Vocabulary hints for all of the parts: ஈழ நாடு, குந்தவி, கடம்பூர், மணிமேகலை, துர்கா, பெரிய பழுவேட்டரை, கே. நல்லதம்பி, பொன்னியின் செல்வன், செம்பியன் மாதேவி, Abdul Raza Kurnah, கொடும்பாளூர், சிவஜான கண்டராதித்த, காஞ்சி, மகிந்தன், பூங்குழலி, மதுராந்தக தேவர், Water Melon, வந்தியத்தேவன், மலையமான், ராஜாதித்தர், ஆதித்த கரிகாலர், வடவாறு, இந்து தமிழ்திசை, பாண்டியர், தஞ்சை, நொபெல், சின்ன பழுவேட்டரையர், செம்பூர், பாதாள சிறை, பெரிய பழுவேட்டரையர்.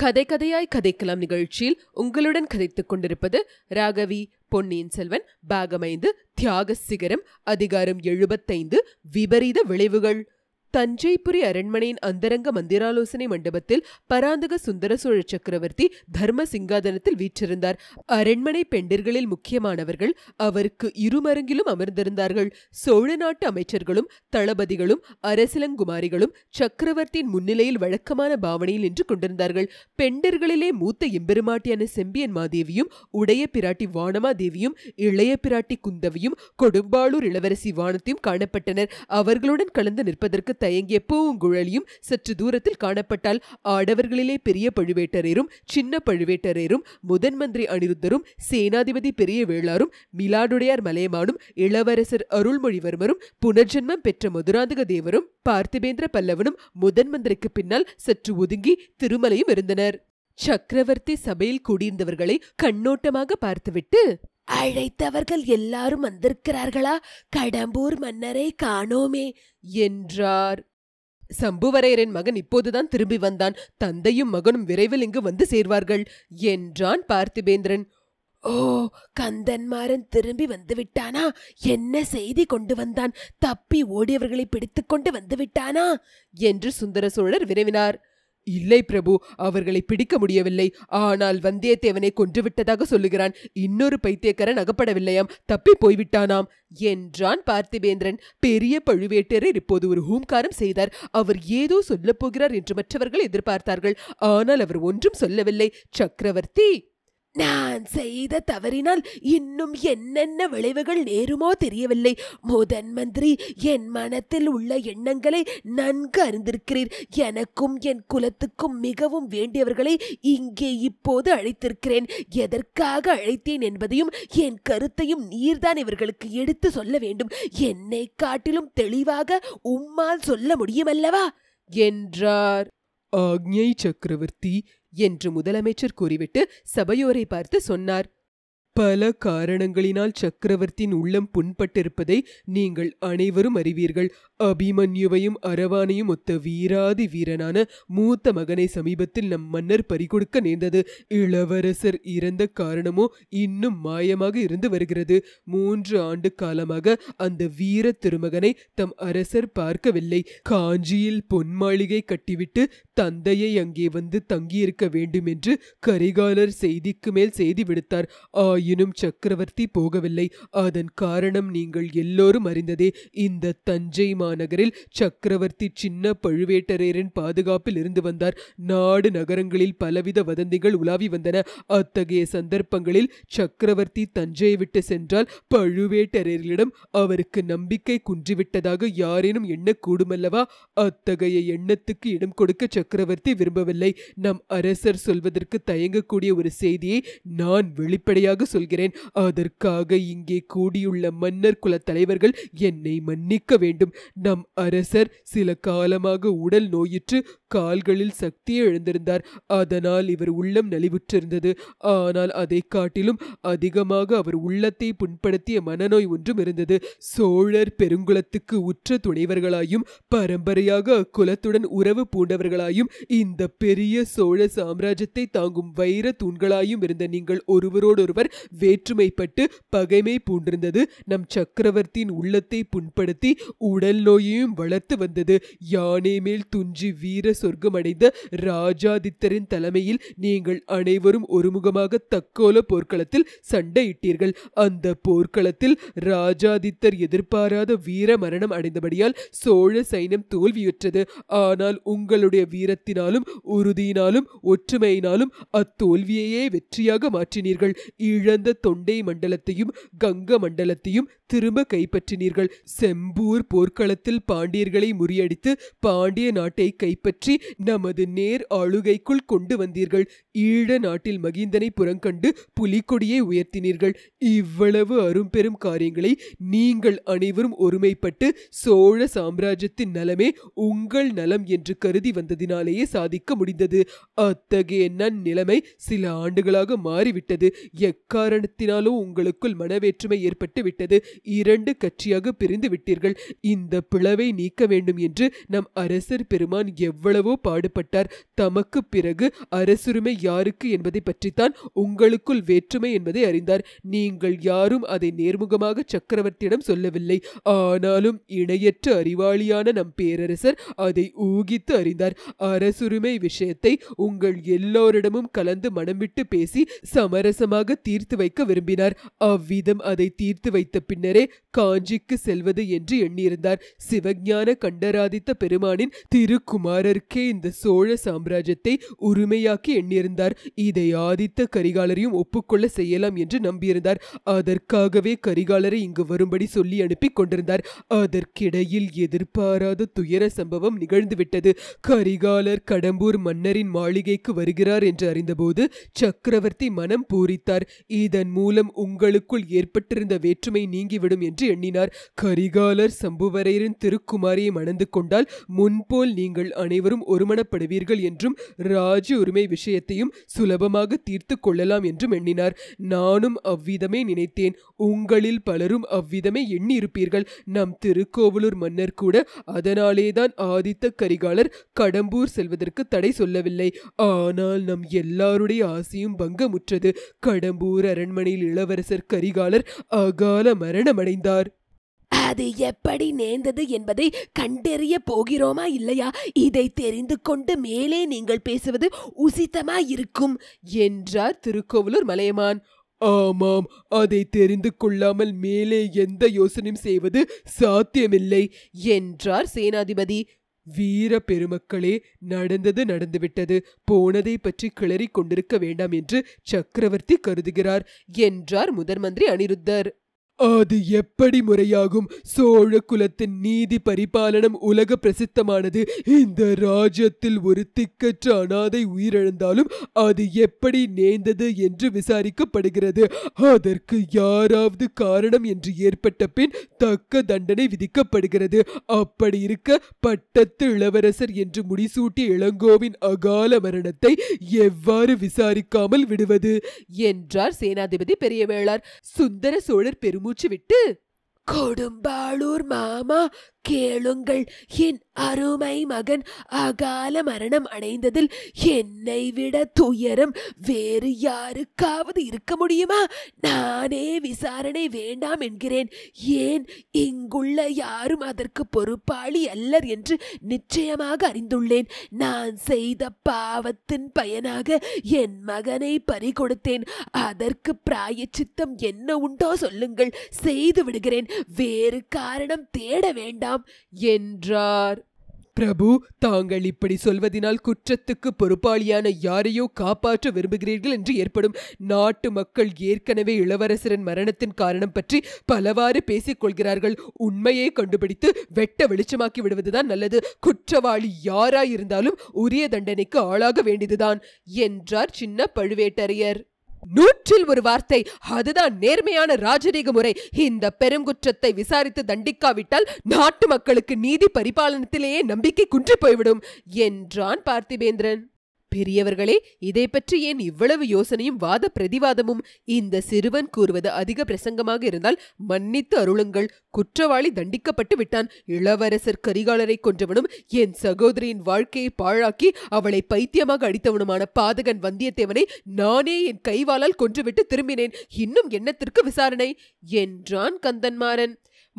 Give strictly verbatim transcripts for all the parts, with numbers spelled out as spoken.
கதை கதையாய் கதைக்கலாம் நிகழ்ச்சியில் உங்களுடன் கதைத்துக் கொண்டிருப்பது ராகவி. பொன்னியின் செல்வன் பாகமைந்து தியாக சிகரம் அதிகாரம் எழுபத்தைந்து, விபரீத விளைவுகள். தஞ்சைபுரி அரண்மனையின் அந்தரங்க மந்திராலோசனை மண்டபத்தில் பராந்தக சுந்தர சோழ சக்கரவர்த்தி தர்ம சிங்காதனத்தில் வீற்றிருந்தார். அரண்மனை பெண்டிர்களில் முக்கியமானவர்கள் அவருக்கு இருமருங்கிலும் அமர்ந்திருந்தார்கள். சோழ நாட்டு அமைச்சர்களும் தளபதிகளும் அரசிலங்குமாரிகளும் சக்கரவர்த்தியின் முன்னிலையில் வழக்கமான பாவனையில் நின்று கொண்டிருந்தார்கள். பெண்டிர்களிலே மூத்த எம்பெருமாட்டியான செம்பியன் மாதேவியும், உடைய பிராட்டி வானமாதேவியும், இளைய பிராட்டி குந்தவியும், கொடும்பாளூர் இளவரசி வானத்தையும் காணப்பட்டனர். அவர்களுடன் கலந்து நிற்பதற்கு தயங்கிய பூங்குழலியும் சற்று தூரத்தில் காணப்பட்டால். ஆடவர்களிலே பெரிய பழுவேட்டரையரும் சின்ன பழுவேட்டரையரும் முதன் மந்திரி அனிருத்தரும் சேனாதிபதி பெரிய வேளாறும் மிலாடுடையார் மலையமானும் இளவரசர் அருள்மொழிவர்மரும் புனர்ஜென்மம் பெற்ற மதுராந்தக தேவரும் பார்த்திபேந்திர பல்லவனும் முதன் மந்திரிக்கு பின்னால் சற்று ஒதுங்கி திருமலையும் இருந்தனர். சக்கரவர்த்தி சபையில் கூடியிருந்தவர்களை கண்ணோட்டமாக பார்த்துவிட்டு, அழைத்தவர்கள் எல்லாரும் வந்திருக்கிறார்களா? கடம்பூர் மன்னரை காணோமே என்றார். சம்புவரையரின் மகன் இப்போதுதான் திரும்பி வந்தான். தந்தையும் மகனும் விரைவில் இங்கு வந்து சேர்வார்கள் என்றான் பார்த்திபேந்திரன். ஓ, கந்தன்மாறன் திரும்பி வந்துவிட்டானா? என்ன செய்தி கொண்டு வந்தான்? தப்பி ஓடியவர்களை பிடித்து கொண்டு வந்துவிட்டானா என்று சுந்தர சோழர் விரைவினார். இல்லை பிரபு, அவர்களை பிடிக்க முடியவில்லை. ஆனால் வந்தியத்தேவனை கொன்றுவிட்டதாக சொல்லுகிறான். இன்னொரு பைத்தியக்காரன் அகப்படவில்லையாம், தப்பி போய்விட்டானாம் என்றான் பார்த்திபேந்திரன். பெரிய பழுவேட்டரர் இப்போது ஒரு ஹூங்காரம் செய்தார். அவர் ஏதோ சொல்ல போகிறார் என்று மற்றவர்கள் எதிர்பார்த்தார்கள். ஆனால் அவர் ஒன்றும் சொல்லவில்லை. சக்கரவர்த்தி, நான் செய்த தவறினால் இன்னும் என்னென்ன விளைவுகள் நேருமோ தெரியவில்லை. முதன் மந்திரி, என் மனத்தில் உள்ள எண்ணங்களை நன்கு அறிந்திருக்கிறீர். எனக்கும் என் குலத்துக்கும் மிகவும் வேண்டியவர்களை இங்கே இப்போது அழைத்திருக்கிறேன். எதற்காக அழைத்தேன் என்பதையும் என் கருத்தையும் நீர்தான் இவர்களுக்கு எடுத்து சொல்ல வேண்டும். என்னை காட்டிலும் தெளிவாக உம்மால் சொல்ல முடியுமல்லவா என்றார். ஆக்ஞை சக்கரவர்த்தி என்று முதலமைச்சர் கூறிவிட்டு சபையோரை பார்த்து சொன்னார். பல காரணங்களினால் சக்கரவர்த்தியின் உள்ளம் புண்பட்டிருப்பதை நீங்கள் அனைவரும் அறிவீர்கள். அபிமன்யுவையும் அரவானையும் ஒத்த வீராதி வீரனான மூத்த மகனை சமீபத்தில் நம் மன்னர் பறிகொடுக்க நேர்ந்தது. இளவரசர் இறந்த காரணமோ இன்னும் மாயமாக இருந்து வருகிறது. மூன்று ஆண்டு காலமாக அந்த வீர திருமகனை தம் அரசர் பார்க்கவில்லை. காஞ்சியில் பொன் மாளிகை கட்டிவிட்டு தந்தையை அங்கே வந்து தங்கியிருக்க வேண்டும் என்று கரிகாலர் செய்திக்கு மேல் செய்தி விடுத்தார். ஆயினும் சக்கரவர்த்தி போகவில்லை. அதன் காரணம் நீங்கள் எல்லோரும் அறிந்ததே. இந்த தஞ்சை மாநகரில் சக்கரவர்த்தி சின்ன பழுவேட்டரையரின் பாதுகாப்பில் இருந்து வந்தார். நாடு நகரங்களில் பலவித வதந்திகள் உலாவி வந்தன. அத்தகைய சந்தர்ப்பங்களில் சக்கரவர்த்தி தஞ்சையை விட்டு சென்றால் பழுவேட்டரையரிடம் அவருக்கு நம்பிக்கை குன்றிவிட்டதாக யாரேனும் எண்ணக்கூடுமல்லவா? அத்தகைய எண்ணத்துக்கு இடம் கொடுக்க சக்கரவர்த்தி விரும்பவில்லை. நம் அரசர் சொல்வதற்கு தயங்கக்கூடிய ஒரு செய்தியை நான் வெளிப்படையாக சொல்கிறேன். அதற்காக இங்கே கூடியுள்ள மன்னர் குல தலைவர்கள் என்னை மன்னிக்க வேண்டும். நம் அரசர் சில காலமாக உடல் நோயிற்று கால்களில் சக்தியை எழுந்திருந்தார். அதனால் இவர் உள்ளம் நலிவுற்றிருந்தது. ஆனால் அதை காட்டிலும் அதிகமாக அவர் உள்ளத்தை புண்படுத்திய மனநோய் ஒன்றும் இருந்தது. சோழர் பெருங்குலத்துக்கு உற்ற துணைவர்களாயும் பரம்பரையாக அக்குலத்துடன் உறவு பூண்டவர்களாயும் இந்த பெரிய சோழ சாம்ராஜ்யத்தை தாங்கும் வைர தூண்களாயும் இருந்த நீங்கள் ஒருவரோடொருவர் வேற்றுமைப்பட்டு பகைமை பூண்டிருந்தது நம் சக்கரவர்த்தியின் உள்ளத்தை புண்படுத்தி உடல் நோயையும் வளர்த்து வந்தது. யானை மேல் துஞ்சி வீர சொர்க்கம் அடைந்த ராஜாதித்தரின் தலைமையில் நீங்கள் அனைவரும் ஒருமுகமாக தக்கோல போர்க்களத்தில் சண்டையிட்டீர்கள். அந்த போர்க்களத்தில் ராஜாதித்தர் எதிர்பாராத வீர மரணம் அடைந்தபடியால் சோழ சைன்யம் தோல்வியுற்றது. ஆனால் உங்களுடைய வீரத்தினாலும் உறுதியினாலும் ஒற்றுமையினாலும் அத்தோல்வியையே வெற்றியாக மாற்றினீர்கள். இழந்த தொண்டை மண்டலத்தையும் கங்க மண்டலத்தையும் திரும்ப கைப்பற்றினீர்கள். செம்பூர் போர்க்களத்தில் பாண்டியர்களை முறியடித்து பாண்டிய நாட்டை கைப்பற்றி நமது நேர் ஆளுகைக்குள் கொண்டு வந்தீர்கள். ஈழ நாட்டில் மகிந்தனை புறங்கண்டு புலிக்கொடியை உயர்த்தினீர்கள். இவ்வளவு அரும்பெரும் காரியங்களை நீங்கள் அனைவரும் ஒருமைப்பட்டு சோழ சாம்ராஜ்யத்தின் நலமே உங்கள் நலம் என்று கருதி வந்ததினாலேயே சாதிக்க முடிந்தது. அத்தகைய நன் நிலைமை சில ஆண்டுகளாக மாறிவிட்டது. எக்க காரணத்தினாலும் உங்களுக்குள் மனவேற்றுமை ஏற்பட்டு விட்டது. இரண்டு கட்சியாக பிரிந்து விட்டீர்கள். இந்த பிளவை நீக்க வேண்டும் என்று நம் அரசர் பெருமான் எவ்வளவோ பாடுபட்டார். தமக்கு பிறகு அரசுரிமை யாருக்கு என்பதை பற்றித்தான் உங்களுக்குள் வேற்றுமை என்பதை அறிந்தார். நீங்கள் யாரும் அதை நேர்முகமாக சக்கரவர்த்தியிடம் சொல்லவில்லை. ஆனாலும் இணையற்ற அறிவாளியான நம் பேரரசர் அதை ஊகித்து அறிந்தார். அரசுரிமை விஷயத்தை உங்கள் எல்லோரிடமும் கலந்து மனம் விட்டு பேசி சமரசமாக தீர்த்து வைக்க விரும்பினார். அவ்விதம் அதை தீர்த்து வைத்த பின்னரே காஞ்சிக்கு செல்வது என்று எண்ணியிருந்தார். சிவஜான கண்டராதித்த பெருமானின் திருக்குமாரர்க்கே இந்த சோழ சாம்ராஜ்யத்தை உரிமையாக்கி எண்ணியிருந்தார். இதை ஆதித்த கரிகாலரையும் ஒப்புக்கொள்ள செய்யலாம் என்று நம்பியிருந்தார். அதற்காகவே கரிகாலரை இங்கு வரும்படி சொல்லி அனுப்பி கொண்டிருந்தார். அதற்கிடையில் எதிர்பாராத துயர சம்பவம் நிகழ்ந்துவிட்டது. கரிகாலர் கடம்பூர் மன்னரின் மாளிகைக்கு வருகிறார் என்று அறிந்தபோது சக்கரவர்த்தி மனம் பூரித்தார். இதன் மூலம் உங்களுக்குள் ஏற்பட்டிருந்த வேற்றுமை நீங்கிவிடும் என்று எண்ணினார். கரிகாலர் சம்புவரையரின் திருக்குமாரியை மணந்து கொண்டால் முன்போல் நீங்கள் அனைவரும் ஒருமனப்படுவீர்கள் என்றும் ராஜ உரிமை விஷயத்தையும் சுலபமாக தீர்த்து கொள்ளலாம் என்றும் எண்ணினார். நானும் அவ்விதமே நினைத்தேன். உங்களில் பலரும் அவ்விதமே எண்ணியிருப்பீர்கள். நம் திருக்கோவலூர் மன்னர் கூட அதனாலேதான் ஆதித்த கரிகாலர் கடம்பூர் செல்வதற்கு தடை சொல்லவில்லை. ஆனால் நம் எல்லாருடைய ஆசையும் பங்கமுற்றது. கடம்பூர் அரண்மனையில் இளவரசர் கரிகாலர் அகால மரணமடைந்தார். அது எப்படி நேர்ந்தது என்பதை கண்டறிய போகிறோமா இல்லையா? இதை தெரிந்து கொண்டு மேலே நீங்கள் பேசுவது உசிதமாயிருக்கும் என்றார் திருக்கோவலூர் மலையமான். ஆமாம், அதை தெரிந்து கொள்ளாமல் மேலே எந்த யோசனையும் செய்வது சாத்தியமில்லை என்றார் சேனாதிபதி. வீர பெருமக்களே, நடந்தது நடந்துவிட்டது. போனதை பற்றி கிளறி கொண்டிருக்க வேண்டாம் என்று சக்கரவர்த்தி கருதுகிறார் என்றார் முதன் மந்திரி அனிருத்தர். அது எப்படி முறையாகும்? சோழ குலத்தின் நீதி பரிபாலனம் உலக பிரசித்தமானது. இந்த ராஜ்யத்தில் ஒரு திக்கற்ற அனாதை உயிரிழந்தாலும் அது எப்படி நேர்ந்தது என்று விசாரிக்கப்படுகிறது. அதற்கு யாராவது காரணம் என்று ஏற்பட்ட பின் தக்க தண்டனை விதிக்கப்படுகிறது. அப்படி இருக்க பட்டத்து இளவரசர் என்று முடிசூட்டிய இளங்கோவின் அகால மரணத்தை எவ்வாறு விசாரிக்காமல் விடுவது என்றார் சேனாதிபதி பெரிய வேளாறு. சுந்தர சோழர் பெரும் மூச்சு விட்டு, கொடும்பாளூர் மாமா கேளுங்கள், என் அருமை மகன் அகால மரணம் அடைந்ததில் என்னை விட துயரம் வேறு யாருக்காவது இருக்க முடியுமா? நானே விசாரணை வேண்டாம் என்கிறேன். ஏன் இங்குள்ள யாரும் அதற்கு பொறுப்பாளி அல்லர் என்று நிச்சயமாக அறிந்துள்ளேன். நான் செய்த பாவத்தின் பயனாக என் மகனை பறி கொடுத்தேன். அதற்கு பிராயச்சித்தம் என்ன உண்டோ சொல்லுங்கள், செய்து விடுகிறேன். வேறு காரணம் தேட வேண்டாம் என்றார். பிரபு, தாங்கள் இப்படி சொல்வதனால் குற்றத்துக்கு பொறுப்பாளியான யாரையோ காப்பாற்ற விரும்புகிறீர்கள் என்று ஏற்படும். நாட்டு மக்கள் ஏற்கனவே இளவரசரின் மரணத்தின் காரணம் பற்றி பலவாறு பேசிக்கொள்கிறார்கள். உண்மையை கண்டுபிடித்து வெட்ட வெளிச்சமாக்கி விடுவதுதான் நல்லது. குற்றவாளி யாராயிருந்தாலும் உரிய தண்டனைக்கு ஆளாக வேண்டியதுதான் என்றார் சின்ன பழுவேட்டரையர். நூற்றில் ஒரு வார்த்தை. அதுதான் நேர்மையான ராஜரீக முறை. இந்த பெருங்குற்றத்தை விசாரித்து தண்டிக்காவிட்டால் நாட்டு மக்களுக்கு நீதி பரிபாலனத்திலேயே நம்பிக்கை குன்றி போய்விடும் என்றான் பார்த்திபேந்திரன். பெரியவர்களே, இதை பற்றி ஏன் இவ்வளவு யோசனையும் வாத பிரதிவாதமும்? இந்த சிறுவன் கூறுவது அதிக பிரசங்கமாக இருந்தால் மன்னித்து அருளுங்கள். குற்றவாளி தண்டிக்கப்பட்டு விட்டான். இளவரசர் கரிகாலரை கொன்றவனும் என் சகோதரியின் வாழ்க்கையை பாழாக்கி அவளை பைத்தியமாக அடித்தவனுமான பாதகன் வந்தியத்தேவனை நானே என் கைவாளால் கொன்றுவிட்டு திரும்பினேன். இன்னும் என்னத்திற்கு விசாரணை என்றான் கந்தன்மாறன்.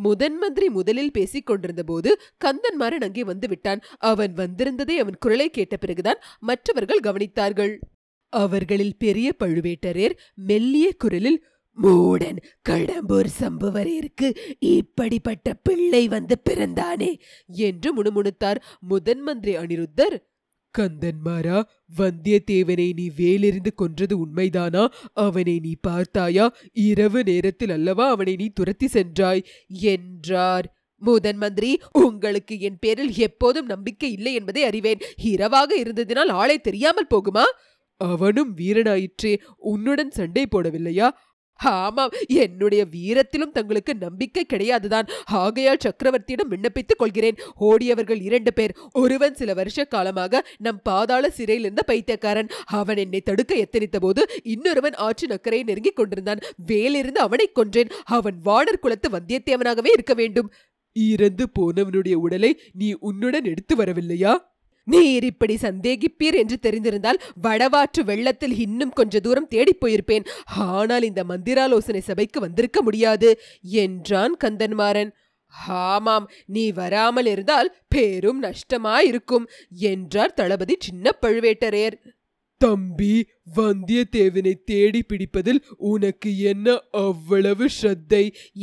முதன் மந்திரி முதலில் பேசிக் கொண்டிருந்த போது கந்தன்மாறன் அங்கே வந்து விட்டான். அவன் வந்திருந்ததை அவன் குரலை கேட்ட பிறகுதான் மற்றவர்கள் கவனித்தார்கள். அவர்களில் பெரிய பழுவேட்டரையர் மெல்லிய குரலில், மூடன் கடம்பூர் சம்புவரையருக்கு இப்படிப்பட்ட பிள்ளை வந்து பிறந்தானே என்று முணுமுணுத்தார். முதன் மந்திரி அனிருத்தர், கந்தன்மாறா, வந்தியத்தேவனை நீ வேலிருந்து கொன்றது உண்மைதானா? அவனை நீ பார்த்தாயா? இரவு நேரத்தில் அல்லவா அவனை நீ துரத்தி சென்றாய் என்றார். முதன் மந்திரி, உங்களுக்கு என் பேரில் எப்போதும் நம்பிக்கை இல்லை என்பதை அறிவேன். இரவாக இருந்ததினால் ஆளை தெரியாமல் போகுமா? அவனும் வீரனாயிற்றே, உன்னுடன் சண்டை போடவில்லையா? ஆமாம், என்னுடைய வீரத்திலும் தங்களுக்கு நம்பிக்கை கிடையாதுதான். ஆகையால் சக்கரவர்த்தியிடம் விண்ணப்பித்துக் கொள்கிறேன். ஓடியவர்கள் இரண்டு பேர். ஒருவன் சில வருஷ காலமாக நம் பாதாள சிறையில் இருந்த பைத்தியக்காரன். அவன் என்னை தடுக்க எத்தனித்த போது இன்னொருவன் ஆற்று நக்கரையை நெருங்கி கொண்டிருந்தான். வேலிருந்து அவனை கொன்றேன். அவன் வாணர் குலத்து வந்தியத்தேவனாகவே இருக்க வேண்டும். இறந்து போனவனுடைய உடலை நீ உன்னுடன் எடுத்து வரவில்லையா? நீர் இப்படி சந்தேகிப்பீர் என்று தெரிந்திருந்தால் வடவாற்று வெள்ளத்தில் இன்னும் கொஞ்ச தூரம் தேடி போயிருப்பேன். ஆனால் இந்த மந்திராலோசனை சபைக்கு வந்திருக்க முடியாது என்றான் கந்தன்மாறன். ஆமாம், நீ வராமல் இருந்தால் பேரும் நஷ்டமாயிருக்கும் என்றார் தளபதி சின்ன பழுவேட்டரையர். தம்பி, வந்தியத்தேவனை தேடி பிடிப்பதில் உனக்கு என்ன அவ்வளவு ஸ்ரத்தை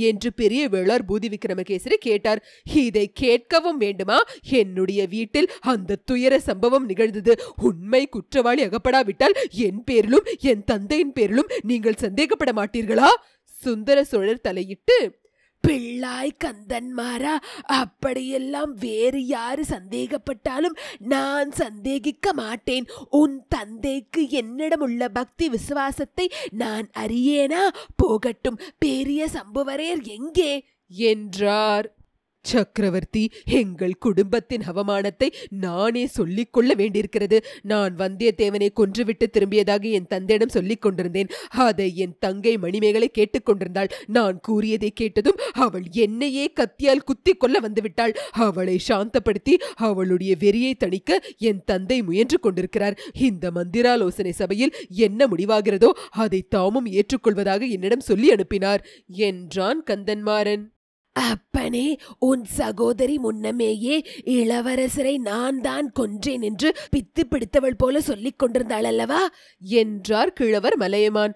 என்று பெரிய வேளாறு பூதி விக்ரமகேசரி கேட்டார். இதை கேட்கவும் வேண்டுமா? என்னுடைய வீட்டில் அந்த துயர சம்பவம் நிகழ்ந்தது. உண்மை குற்றவாளி அகப்படாவிட்டால் என் பேரிலும் என் தந்தையின் பேரிலும் நீங்கள் சந்தேகப்பட மாட்டீர்களா? சுந்தர சோழர் தலையிட்டு, பிள்ளாய் கந்தன்மாறா, அப்படியெல்லாம் வேறு யாரு சந்தேகப்பட்டாலும் நான் சந்தேகிக்க மாட்டேன். உன் தந்தைக்கு என்னிடம் உள்ள பக்தி விசுவாசத்தை நான் அறியேனா? போகட்டும், பெரிய சம்புவரையர் எங்கே என்றார். சக்கரவர்த்தி, எங்கள் குடும்பத்தின் அவமானத்தை நானே சொல்லிக் கொள்ள வேண்டியிருக்கிறது. நான் வந்தியத்தேவனை கொன்றுவிட்டு திரும்பியதாக என் தந்தையிடம் சொல்லிக் கொண்டிருந்தேன். அதை என் தங்கை மணிமேகலை கேட்டுக்கொண்டிருந்தாள். நான் கூறியதை கேட்டதும் அவள் என்னையே கத்தியால் குத்தி கொள்ள வந்துவிட்டாள். அவளை சாந்தப்படுத்தி அவளுடைய வெறியை தணிக்க என் தந்தை முயன்று கொண்டிருக்கிறார். இந்த மந்திராலோசனை சபையில் என்ன முடிவாகிறதோ அதை தாமும் ஏற்றுக்கொள்வதாக என்னிடம் சொல்லி அனுப்பினார் என்றான் கந்தன்மாறன். அப்பனே, உன் சகோதரி முன்னமேயே இளவரசரை நான் தான் கொன்றேன் என்று பித்து பிடித்தவள் போல சொல்லிக் கொண்டிருந்தாள் அல்லவா என்றார் கிழவர் மலையமான்.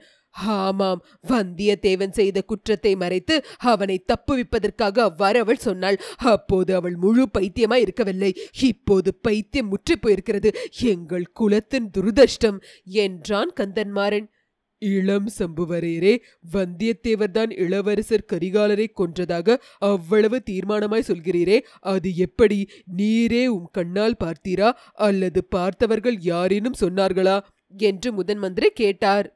ஆமாம், வந்தியத்தேவன் செய்த குற்றத்தை மறைத்து அவனை தப்புவிப்பதற்காக அவ்வாறு அவள் சொன்னாள். அப்போது அவள் முழு பைத்தியமாய் இருக்கவில்லை. இப்போது பைத்தியம் முற்றி போயிருக்கிறது. எங்கள் குலத்தின் துரதிர்ஷ்டம் என்றான் கந்தன்மாறன். இளம் சம்புவரையரே, வந்தியத்தேவர் தான் இளவரசர் கரிகாலரை கொன்றதாக அவ்வளவு தீர்மானமாய் சொல்கிறீரே, அது எப்படி? நீரே உம் கண்ணால் பார்த்தீரா, அல்லது பார்த்தவர்கள் யாரேனும் சொன்னார்களா என்று முதன் மந்திரி கேட்டார்.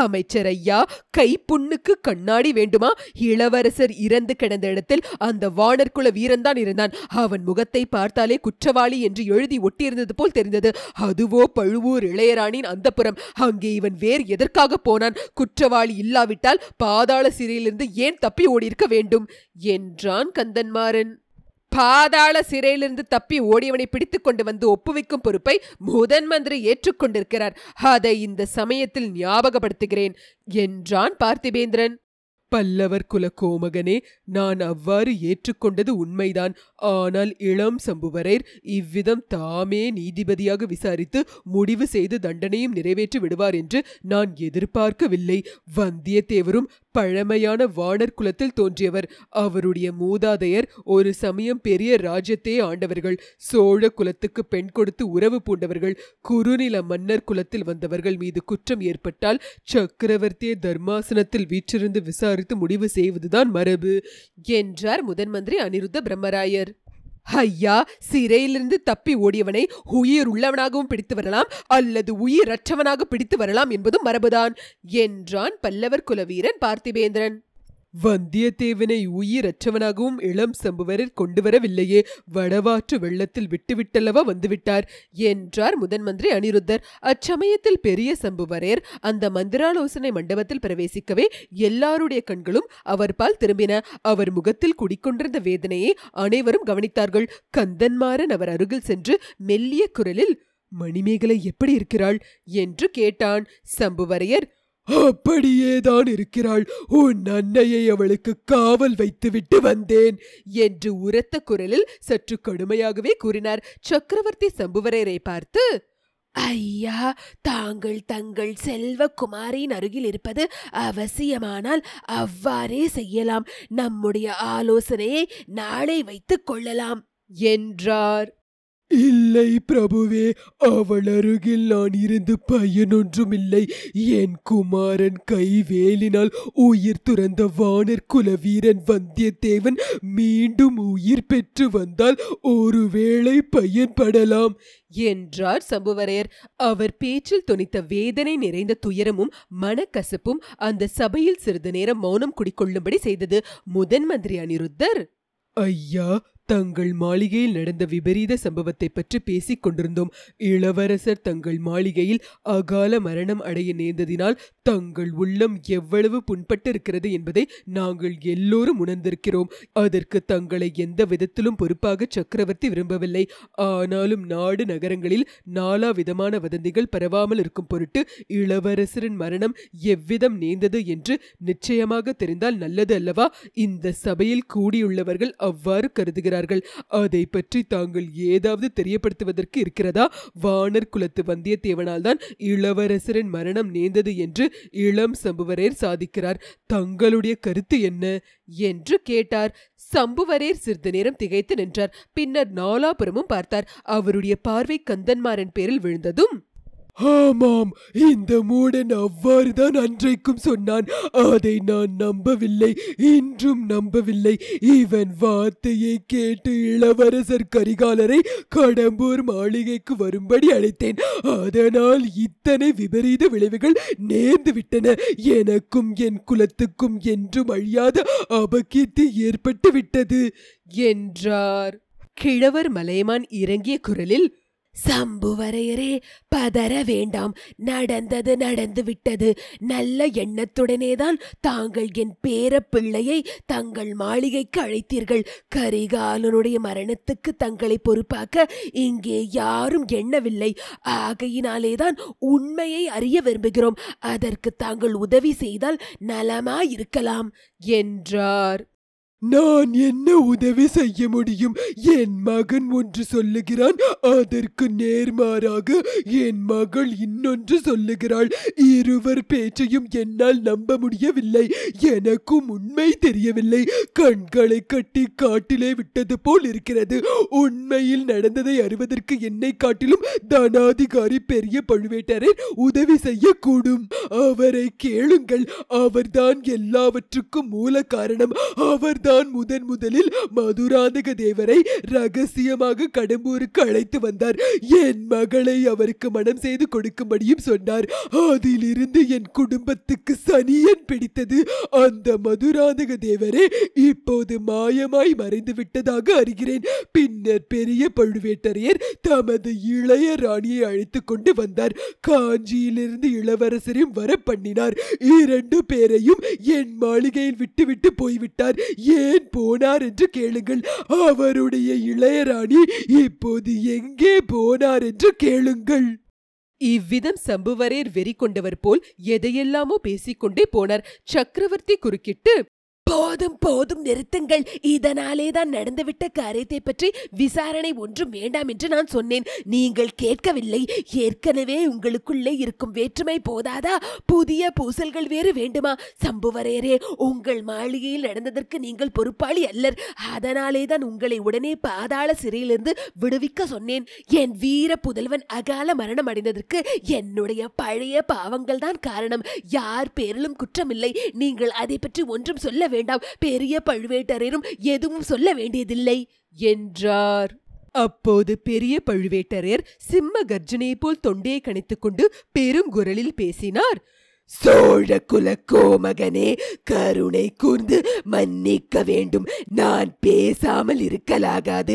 அமைச்சர் ஐயா, கைப்புண்ணுக்கு கண்ணாடி வேண்டுமா? இளவரசர் இறந்து கிடந்த இடத்தில் அந்த வாணர்குல வீரன்தான் இருந்தான். அவன் முகத்தை பார்த்தாலே குற்றவாளி என்று எழுதி ஒட்டியிருந்தது போல் தெரிந்தது. அதுவோ பழுவூர் இளையராணியின் அந்தப்புறம். அங்கே இவன் வேறு எதற்காக போனான்? குற்றவாளி இல்லாவிட்டால் பாதாள சிறையிலிருந்து ஏன் தப்பி ஓடியிருக்க வேண்டும் என்றான் கந்தன்மாறன். பாதாள சிறையிலிருந்து தப்பி ஓடியவனை பிடித்து கொண்டு வந்து ஒப்புவிக்கும் பொறுப்பை முதன் மந்திரி ஏற்றுக்கொண்டிருக்கிறார். அதை இந்த சமயத்தில் ஞாபகப்படுத்துகிறேன் என்றான் பார்த்திபேந்திரன். பல்லவர் குல கோமகனே, நான் அவ்வாறு ஏற்றுக்கொண்டது உண்மைதான். ஆனால் இளம் சம்புவரையர் இவ்விதம் தாமே நீதிபதியாக விசாரித்து முடிவு செய்து தண்டனையும் நிறைவேற்றி விடுவார் என்று நான் எதிர்பார்க்கவில்லை. வந்தியத்தேவரும் பழமையான வாணர் குலத்தில் தோன்றியவர். அவருடைய மூதாதையர் ஒரு சமயம் பெரிய ராஜ்யத்தையே ஆண்டவர்கள். சோழ குலத்துக்கு பெண் கொடுத்து உறவு பூண்டவர்கள். குறுநில மன்னர் குலத்தில் வந்தவர்கள் மீது குற்றம் ஏற்பட்டால் சக்கரவர்த்தியை தர்மாசனத்தில் வீற்றிருந்து விசாரி முடிவு செய்வதுதான் மரபு என்றார் முதன் மந்திரி அனிருத்த பிரம்மராயர். ஐயா, சிறையிலிருந்து தப்பி ஓடியவனை உயிர் உள்ளவனாகவும் பிடித்து வரலாம், அல்லது உயிரற்றவனாக பிடித்து வரலாம் என்பதும் மரபுதான் என்றான் பல்லவர் குலவீரன் பார்த்திபேந்திரன். வந்தியத்தேவனை உயிரற்றவனாகவும் இளம் சம்புவரையர் கொண்டு வரவில்லையே, வடவாற்று வெள்ளத்தில் விட்டுவிட்டல்லவா வந்துவிட்டார் என்றார் முதன் மந்திரி அனிருத்தர். அச்சமயத்தில் பெரிய சம்புவரையர் அந்த மந்திராலோசனை மண்டபத்தில் பிரவேசிக்கவே எல்லாருடைய கண்களும் அவர் பால் திரும்பின. அவர் முகத்தில் குடிக்கொண்டிருந்த வேதனையை அனைவரும் கவனித்தார்கள். கந்தன்மாறன் அவர் அருகில் சென்று மெல்லிய குரலில், மணிமேகலை எப்படி இருக்கிறாள் என்று கேட்டான். சம்புவரையர், அப்படியேதான் இருக்கிறாள். உன் அன்னையை அவளுக்கு காவல் வைத்துவிட்டு வந்தேன் என்று உரத்த குரலில் சற்று கடுமையாகவே கூறினார். சக்கரவர்த்தி சம்புவரையரை பார்த்து, ஐயா, தாங்கள் தங்கள் செல்வகுமாரியின் அருகில் இருப்பது அவசியமானால் அவ்வாறே செய்யலாம். நம்முடைய ஆலோசனையை நாளை வைத்துக் கொள்ளலாம் என்றார். இல்லை பிரபுவே, அவள் அருகில் நான் இருந்து பயனொன்றுமில்லை. என் குமாரன் கைவேலினால் உயிர் துறந்த வானர் குலவீரன் வந்தியத்தேவன் மீண்டும் உயிர் பெற்று வந்தால் ஒருவேளை பயன்படலாம் என்றார் சம்புவரையர். அவர் பேச்சில் தொனித்த வேதனை நிறைந்த துயரமும் மனக்கசப்பும் அந்த சபையில் சிறிது நேரம் மௌனம் குடிக்கொள்ளும்படி செய்தது. முதன் மந்திரி அனிருத்தர், ஐயா, தங்கள் மாளிகையில் நடந்த விபரீத சம்பவத்தை பற்றி பேசிக் கொண்டிருந்தோம். இளவரசர் தங்கள் மாளிகையில் அகால மரணம் அடைய நேர்ந்ததினால் தங்கள் உள்ளம் எவ்வளவு புண்பட்டு இருக்கிறது என்பதை நாங்கள் எல்லோரும் உணர்ந்திருக்கிறோம். அதற்கு தங்களை எந்த விதத்திலும் பொறுப்பாக சக்கரவர்த்தி விரும்பவில்லை. ஆனாலும் நாடு நகரங்களில் நாலா விதமான வதந்திகள் பரவாமல் இருக்கும் பொருட்டு இளவரசரின் மரணம் எவ்விதம் நேர்ந்தது என்று நிச்சயமாக தெரிந்தால் நல்லது அல்லவா? இந்த சபையில் கூடியுள்ளவர்கள் அவ்வாறு கருதுகிறார்கள். அதை பற்றி தாங்கள் ஏதாவது தெரியப்படுத்துவதற்கு இருக்கிறதா? வானர் குலத்து வந்தியத்தேவனால் தான் இளவரசரின் மரணம் நேர்ந்தது என்று இளம் சம்புவரையர் சாதிக்கிறார். தங்களுடைய கருத்து என்ன என்று கேட்டார். சம்புவரையர் சிறிது நேரம் திகைத்து நின்றார். பின்னர் நாலாபுரமும் பார்த்தார். அவருடைய பார்வை கந்தன்மாறன் பேரில் விழுந்ததும், ஆமாம், இந்த மூடன் அவ்வாறுதான் அன்றைக்கும் சொன்னான். அதை நான் நம்பவில்லை, இன்றும் நம்பவில்லை. இவன் வார்த்தையை கேட்டு இளவரசர் கரிகாலரை கடம்பூர் மாளிகைக்கு வரும்படி அழைத்தேன். அதனால் இத்தனை விபரீத விளைவுகள் நேர்ந்து விட்டன. எனக்கும் என் குலத்துக்கும் என்றும் அழியாத அபகீர்த்தி ஏற்பட்டு விட்டது என்றார். கிழவர் மலையமான் இறங்கிய குரலில், சம்புவரையரே, பதற வேண்டாம். நடந்தது நடந்து விட்டது. நல்ல எண்ணத்துடனேதான் தாங்கள் என் பேர பிள்ளையை தங்கள் மாளிகைக்கு அழைத்தீர்கள். கரிகாலனுடைய மரணத்துக்கு தங்களை பொறுப்பாக்க இங்கே யாரும் எண்ணவில்லை. ஆகையினாலேதான் உண்மையை அறிய விரும்புகிறோம். அதற்கு தாங்கள் உதவி செய்தால் நலமாயிருக்கலாம் என்றார். நான் என்ன உதவி செய்ய முடியும்? என் மகன் ஒன்று சொல்லுகிறான், அதற்கு நேர்மாறாக என் மகள் இன்னொன்று சொல்லுகிறாள். இருவர் பேச்சையும் என்னால் நம்ப முடியவில்லை. எனக்கும் உண்மை தெரியவில்லை. கண்களை கட்டி காட்டிலே விட்டது போல் இருக்கிறது. உண்மையில் நடந்ததை அறிவதற்கு என்னை காட்டிலும் தனாதிகாரி பெரிய பழுவேட்டரை உதவி செய்யக்கூடும். அவரை கேளுங்கள். அவர்தான் எல்லாவற்றுக்கும் மூல காரணம். அவர்தான் முதன் முதலில் மதுராந்தக தேவரை ரகசியமாக கடம்பூருக்கு அழைத்து வந்தார். என் மகளை அவருக்கு மனம் செய்து கொடுக்கும்படியும் சொன்னார். அதிலிருந்து என் குடும்பத்துக்கு சனியன் பிடித்தது. அந்த மதுராந்தக தேவரே இப்போது மாயமாய் மறைந்து விட்டதாக அறிகிறேன். பின்னர் பெரிய பழுவேட்டரையர் தமது இளைய ராணியை அழைத்து கொண்டு வந்தார். காஞ்சியிலிருந்து இளவரசரையும் வர பண்ணினார். இரண்டு பேரையும் என் மாளிகையில் விட்டுவிட்டு போய்விட்டார். ஏன் போனார் என்று கேளுங்கள். அவருடைய இளையராணி இப்போது எங்கே போனார் என்று கேளுங்கள். இவ்விதம் சம்புவரையர் வெறி கொண்டவர் போல் எதையெல்லாமோ பேசிக்கொண்டே போனார். சக்கரவர்த்தி குறுக்கிட்டு, போதும் போதும், நிறுத்துங்கள். இதனாலே தான் நடந்துவிட்ட காரியத்தை பற்றி விசாரணை ஒன்றும் வேண்டாம் என்று நான் சொன்னேன். நீங்கள் கேட்கவில்லை. ஏற்கனவே உங்களுக்குள்ளே இருக்கும் வேற்றுமை போதாதா? புதிய பூசல்கள் வேறு வேண்டுமா? சம்புவரையரே, உங்கள் மாளிகையில் நடந்ததற்கு நீங்கள் பொறுப்பாளி அல்லர். அதனாலே தான் உங்களை உடனே பாதாள சிறையிலிருந்து விடுவிக்க சொன்னேன். என் வீர புதல்வன் அகால மரணம் அடைந்ததற்கு என்னுடைய பழைய பாவங்கள் தான் காரணம். யார் பேரிலும் குற்றமில்லை. நீங்கள் அதை பற்றி ஒன்றும் சொல்ல வேண்டாம். பெரிய பழுவேட்டரையரும் எதுவும் சொல்ல வேண்டியதில்லை என்றார். அப்போது பெரிய பழுவேட்டரையர் சிம்ம கர்ஜனையை போல் தொண்டையை கணித்துக் கொண்டு பெரும் குரலில் பேசினார். சோழ குல கோமகனே, கருணை கூர்ந்து மன்னிக்க வேண்டும். நான் பேசாமல் இருக்கலாகாது.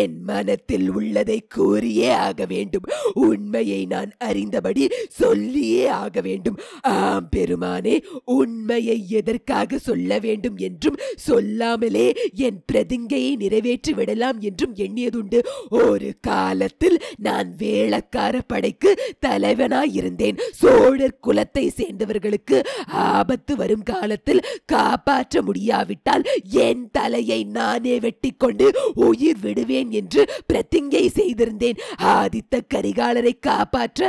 என் மனத்தில் உள்ளதை கூறியே ஆக வேண்டும். உண்மையை நான் அறிந்தபடி சொல்லியே ஆக வேண்டும். ஆம் பெருமானே, உண்மையை எதற்காக சொல்ல வேண்டும் என்றும் சொல்லாமலே என் பிரதிங்கையை நிறைவேற்றி விடலாம் என்றும் எண்ணியதுண்டு. ஒரு காலத்தில் நான் வேளக்கார படைக்கு தலைவனாயிருந்தேன். சோழர் குலத்தை சே சேர்ந்தவர்களுக்கு ஆபத்து வரும் காலத்தில் காப்பாற்ற முடியாவிட்டால் என் தலையை நானே வெட்டி கொண்டு உயிர் விடுவேன் என்று பிரதிஞ்ஞை செய்திருந்தேன். ஆதித்த கரிகாலரை காப்பாற்ற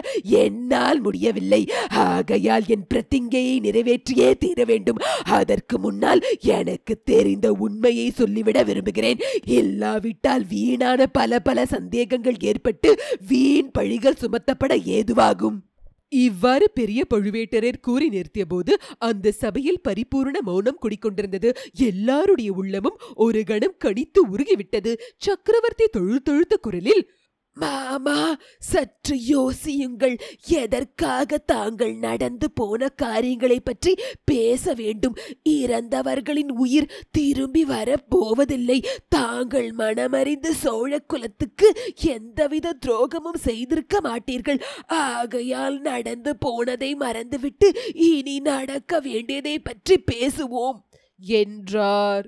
என்னால் முடியவில்லை. ஆகையால் என் பிரதிஞ்ஞையை நிறைவேற்றியே தீர வேண்டும். அதற்கு முன்னால் எனக்கு தெரிந்த உண்மையை சொல்லிவிட விரும்புகிறேன். இல்லாவிட்டால் வீணான பல பல சந்தேகங்கள் ஏற்பட்டு வீண் பழிகள் சுமத்தப்பட ஏதுவாகும். இவ்வாறு பெரிய பழுவேட்டரர் கூறி நிறுத்திய போது அந்த சபையில் பரிபூர்ண மௌனம் குடிக்கொண்டிருந்தது. எல்லாருடைய உள்ளமும் ஒரு கணம் கடித்து உருகிவிட்டது. சக்கரவர்த்தி தொழு தொழுத்த குரலில், மாமா, சற்று யோசியுங்கள். எதற்காக தாங்கள் நடந்து போன காரியங்களை பற்றி பேச வேண்டும்? இறந்தவர்களின் உயிர் திரும்பி வரப்போவதில்லை. தாங்கள் மனமறிந்து சோழ குலத்துக்கு எந்தவித துரோகமும் செய்திருக்க மாட்டீர்கள். ஆகையால் நடந்து போனதை மறந்துவிட்டு இனி நடக்க வேண்டியதை பற்றி பேசுவோம் என்றார்.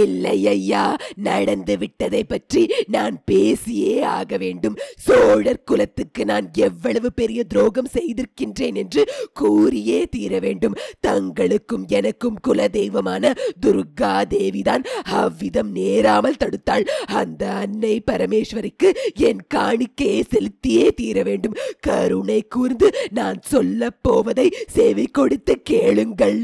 இல்லை ஐயா, நடந்து விட்டதை பற்றி நான் பேசியே ஆக வேண்டும். சோழர் குலத்துக்கு நான் எவ்வளவு பெரிய துரோகம் செய்திருக்கின்றேன் என்று கூறியே தீர வேண்டும். தங்களுக்கும் எனக்கும் குல தெய்வமான துர்கா தேவிதான் அவ்விதம் நேராமல் தடுத்தாள். அந்த அன்னை பரமேஸ்வரிக்கு என் காணிக்கையை செலுத்தியே தீர வேண்டும். கருணை கூர்ந்து நான் சொல்ல போவதை செவி கொடுத்து கேளுங்கள்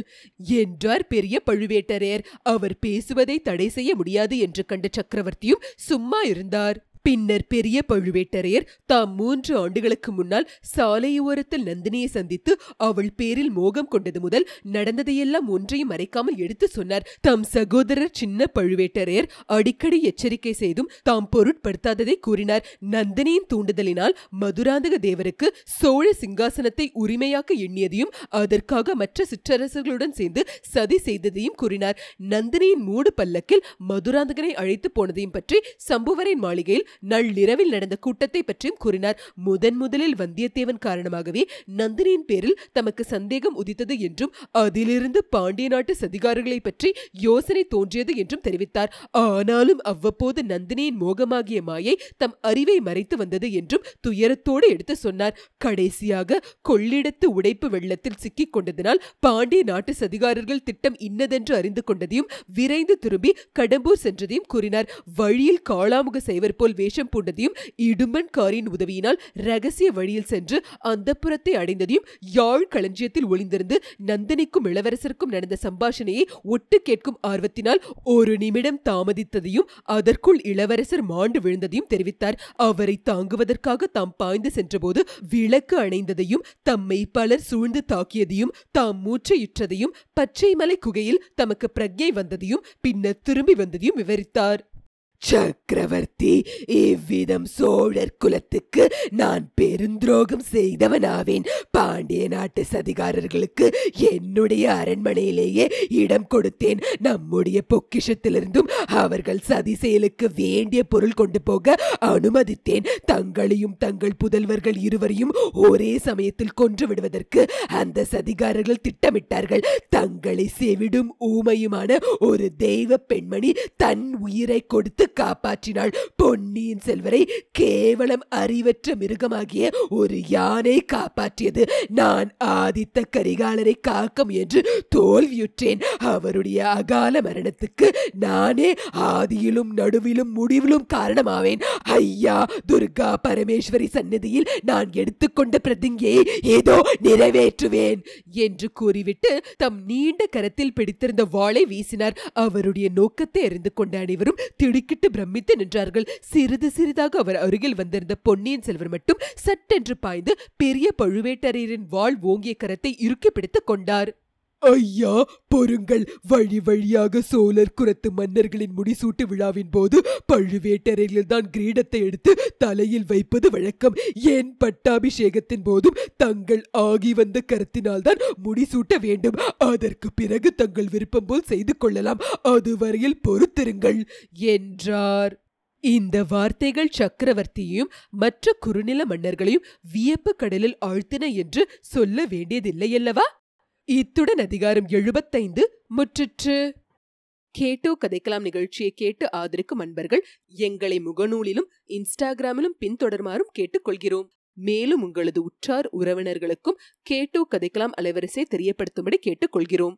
என்றார் பெரிய பழுவேட்டரையர். அவர் பேசுவதை தடை செய்ய முடியாது என்று கண்ட சக்கரவர்த்தியும் சும்மா இருந்தார். பின்னர் பெரிய பழுவேட்டரையர் தாம் மூன்று ஆண்டுகளுக்கு முன்னால் சாலையோரத்தில் நந்தினியை சந்தித்து அவள் பேரில் மோகம் கொண்டது முதல் நடந்ததையெல்லாம் ஒன்றையும் மறைக்காமல் எடுத்து சொன்னார். தாம் சகோதரர் சின்ன பழுவேட்டரையர் அடிக்கடி எச்சரிக்கை செய்தும் தாம் பொருட்படுத்தாததை கூறினார். நந்தினியின் தூண்டுதலினால் மதுராந்தக தேவருக்கு சோழ சிங்காசனத்தை உரிமையாக்க எண்ணியதையும் அதற்காக மற்ற சிற்றரசர்களுடன் சேர்ந்து சதி செய்ததையும் கூறினார். நந்தினியின் மூடு பல்லக்கில் மதுராந்தகனை அழைத்து போனதையும் பற்றி சம்புவரையர் மாளிகையில் நள்ளிரவில் நடந்த கூட்டத்தை பற்றியும் கூறினார். முதன் முதலில் வந்தியத்தேவன் காரணமாகவே நந்தினியின் பேரில் தமக்கு சந்தேகம் உதித்தது என்றும் அதிலிருந்து பாண்டிய நாட்டு சதிகாரர்களை பற்றி யோசனை தோன்றியது என்றும் தெரிவித்தார். ஆனாலும் அவ்வப்போது நந்தினியின் மோகமாகிய மாயை தம் அறிவை மறைத்து வந்தது என்றும் துயரத்தோடு எடுத்து சொன்னார். கடைசியாக கொள்ளிடத்து உடைப்பு வெள்ளத்தில் சிக்கிக் கொண்டதனால் பாண்டிய நாட்டு சதிகாரர்கள் திட்டம் இன்னதென்று அறிந்து கொண்டதையும் விரைந்து திரும்பி கடம்பூர் சென்றதையும் கூறினார். வழியில் காளாமுக செய்வர் போல் வேஷம் பூண்டதையும் இடும்பன்காரின் உதவியினால் ரகசிய வழியில் சென்று அந்தப்புரத்தை அடைந்ததையும் யாழ் களஞ்சியத்தில் ஒளிந்திருந்து நந்தினிக்கும் இளவரசருக்கும் நடந்த சம்பாஷணையை ஒட்டு கேட்கும் ஆர்வத்தினால் ஒரு நிமிடம் தாமதித்ததையும் அதற்குள் இளவரசர் மாண்டு விழுந்ததையும் தெரிவித்தார். அவரை தாங்குவதற்காக தாம் பாய்ந்து சென்றபோது விளக்கு அணைந்ததையும் தம்மை பலர் சூழ்ந்து தாக்கியதையும் தாம் மூச்சையிற்றதையும் பச்சைமலை குகையில் தமக்கு பிரக்ஞை வந்ததையும் பின்னர் திரும்பி வந்ததையும் விவரித்தார். சக்கரவர்த்தி, இவ்விதம் சோழர் குலத்துக்கு நான் பெருந்துரோகம் செய்தவனாவேன். பாண்டிய நாட்டு சதிகாரர்களுக்கு என்னுடைய அரண்மனையிலேயே இடம் கொடுத்தேன். நம்முடைய பொக்கிஷத்திலிருந்தும் அவர்கள் சதி செயலுக்கு வேண்டிய பொருள் கொண்டு போக அனுமதித்தேன். தங்களையும் தங்கள் புதல்வர்கள் இருவரையும் ஒரே சமயத்தில் கொன்று விடுவதற்கு அந்த சதிகாரர்கள் திட்டமிட்டார்கள். தங்களை செவிடும் ஊமையுமான ஒரு தெய்வ பெண்மணி தன் உயிரை கொடுத்து காப்பாற்றினாள். பொன்னியின் செல்வரை கேவலம் அறிவற்ற மிருகமாகிய ஒரு யானை காப்பாற்றியது. நான் ஆதித்த கரிகாலரை காக்க முயன்று தோல்வியுற்றேன். அவருடைய அகால மரணத்துக்கு நானே ஆதியிலும் நடுவிலும் முடிவிலும் காரணமாவேன். ஐயா, துர்கா பரமேஸ்வரி சந்நிதியில் நான் எடுத்துக்கொண்ட பிரதிஞ்ஞையை ஏதோ நிறைவேற்றுவேன் என்று கூறிவிட்டு தம் நீண்ட கரத்தில் பிடித்திருந்த வாளை வீசினார். அவருடைய நோக்கத்தை அறிந்து கொண்ட அனைவரும் திடுக்கிட்டு பிரமித்து நின்றார்கள். சிறிது சிறிதாக அவர் அருகில் வந்திருந்த பொன்னியின் செல்வர் மட்டும் சட்டென்று பாய்ந்து பெரிய பழுவேட்டரையரின் வாள் ஓங்கிய கரத்தை இறுக்கி பிடித்துக் கொண்டார். ஐயா, பொறுங்கள். வழி வழியாக சோழர் குலத்து மன்னர்களின் முடிசூட்டு விழாவின் போது பழுவேட்டரையில் தான் கிரீடத்தை எடுத்து தலையில் வைப்பது வழக்கம். என் பட்டாபிஷேகத்தின் போதும் தங்கள் ஆகி வந்த கருத்தினால் தான் முடிசூட்ட வேண்டும். அதற்கு பிறகு தங்கள் விருப்பம் போல் செய்து கொள்ளலாம். அதுவரையில் பொறுத்திருங்கள் என்றார். இந்த வார்த்தைகள் சக்கரவர்த்தியையும் மற்ற குறுநில மன்னர்களையும் வியப்பு கடலில் ஆழ்த்தின என்று சொல்ல வேண்டியதில்லையல்லவா? இத்துடன் அதிகாரம் எழுபத்தைந்து முற்றிற்று. கேட்டோ கதைக்கலாம் நிகழ்ச்சியை கேட்டு ஆதரிக்கும் அன்பர்கள் எங்களை முகநூலிலும் இன்ஸ்டாகிராமிலும் பின்தொடருமாறும் கேட்டுக்கொள்கிறோம். மேலும் உங்களது உற்றார் உறவினர்களுக்கும் கேட்டோ கதைக்கலாம் அலைவரிசை தெரியப்படுத்தும்படி கேட்டுக்கொள்கிறோம்.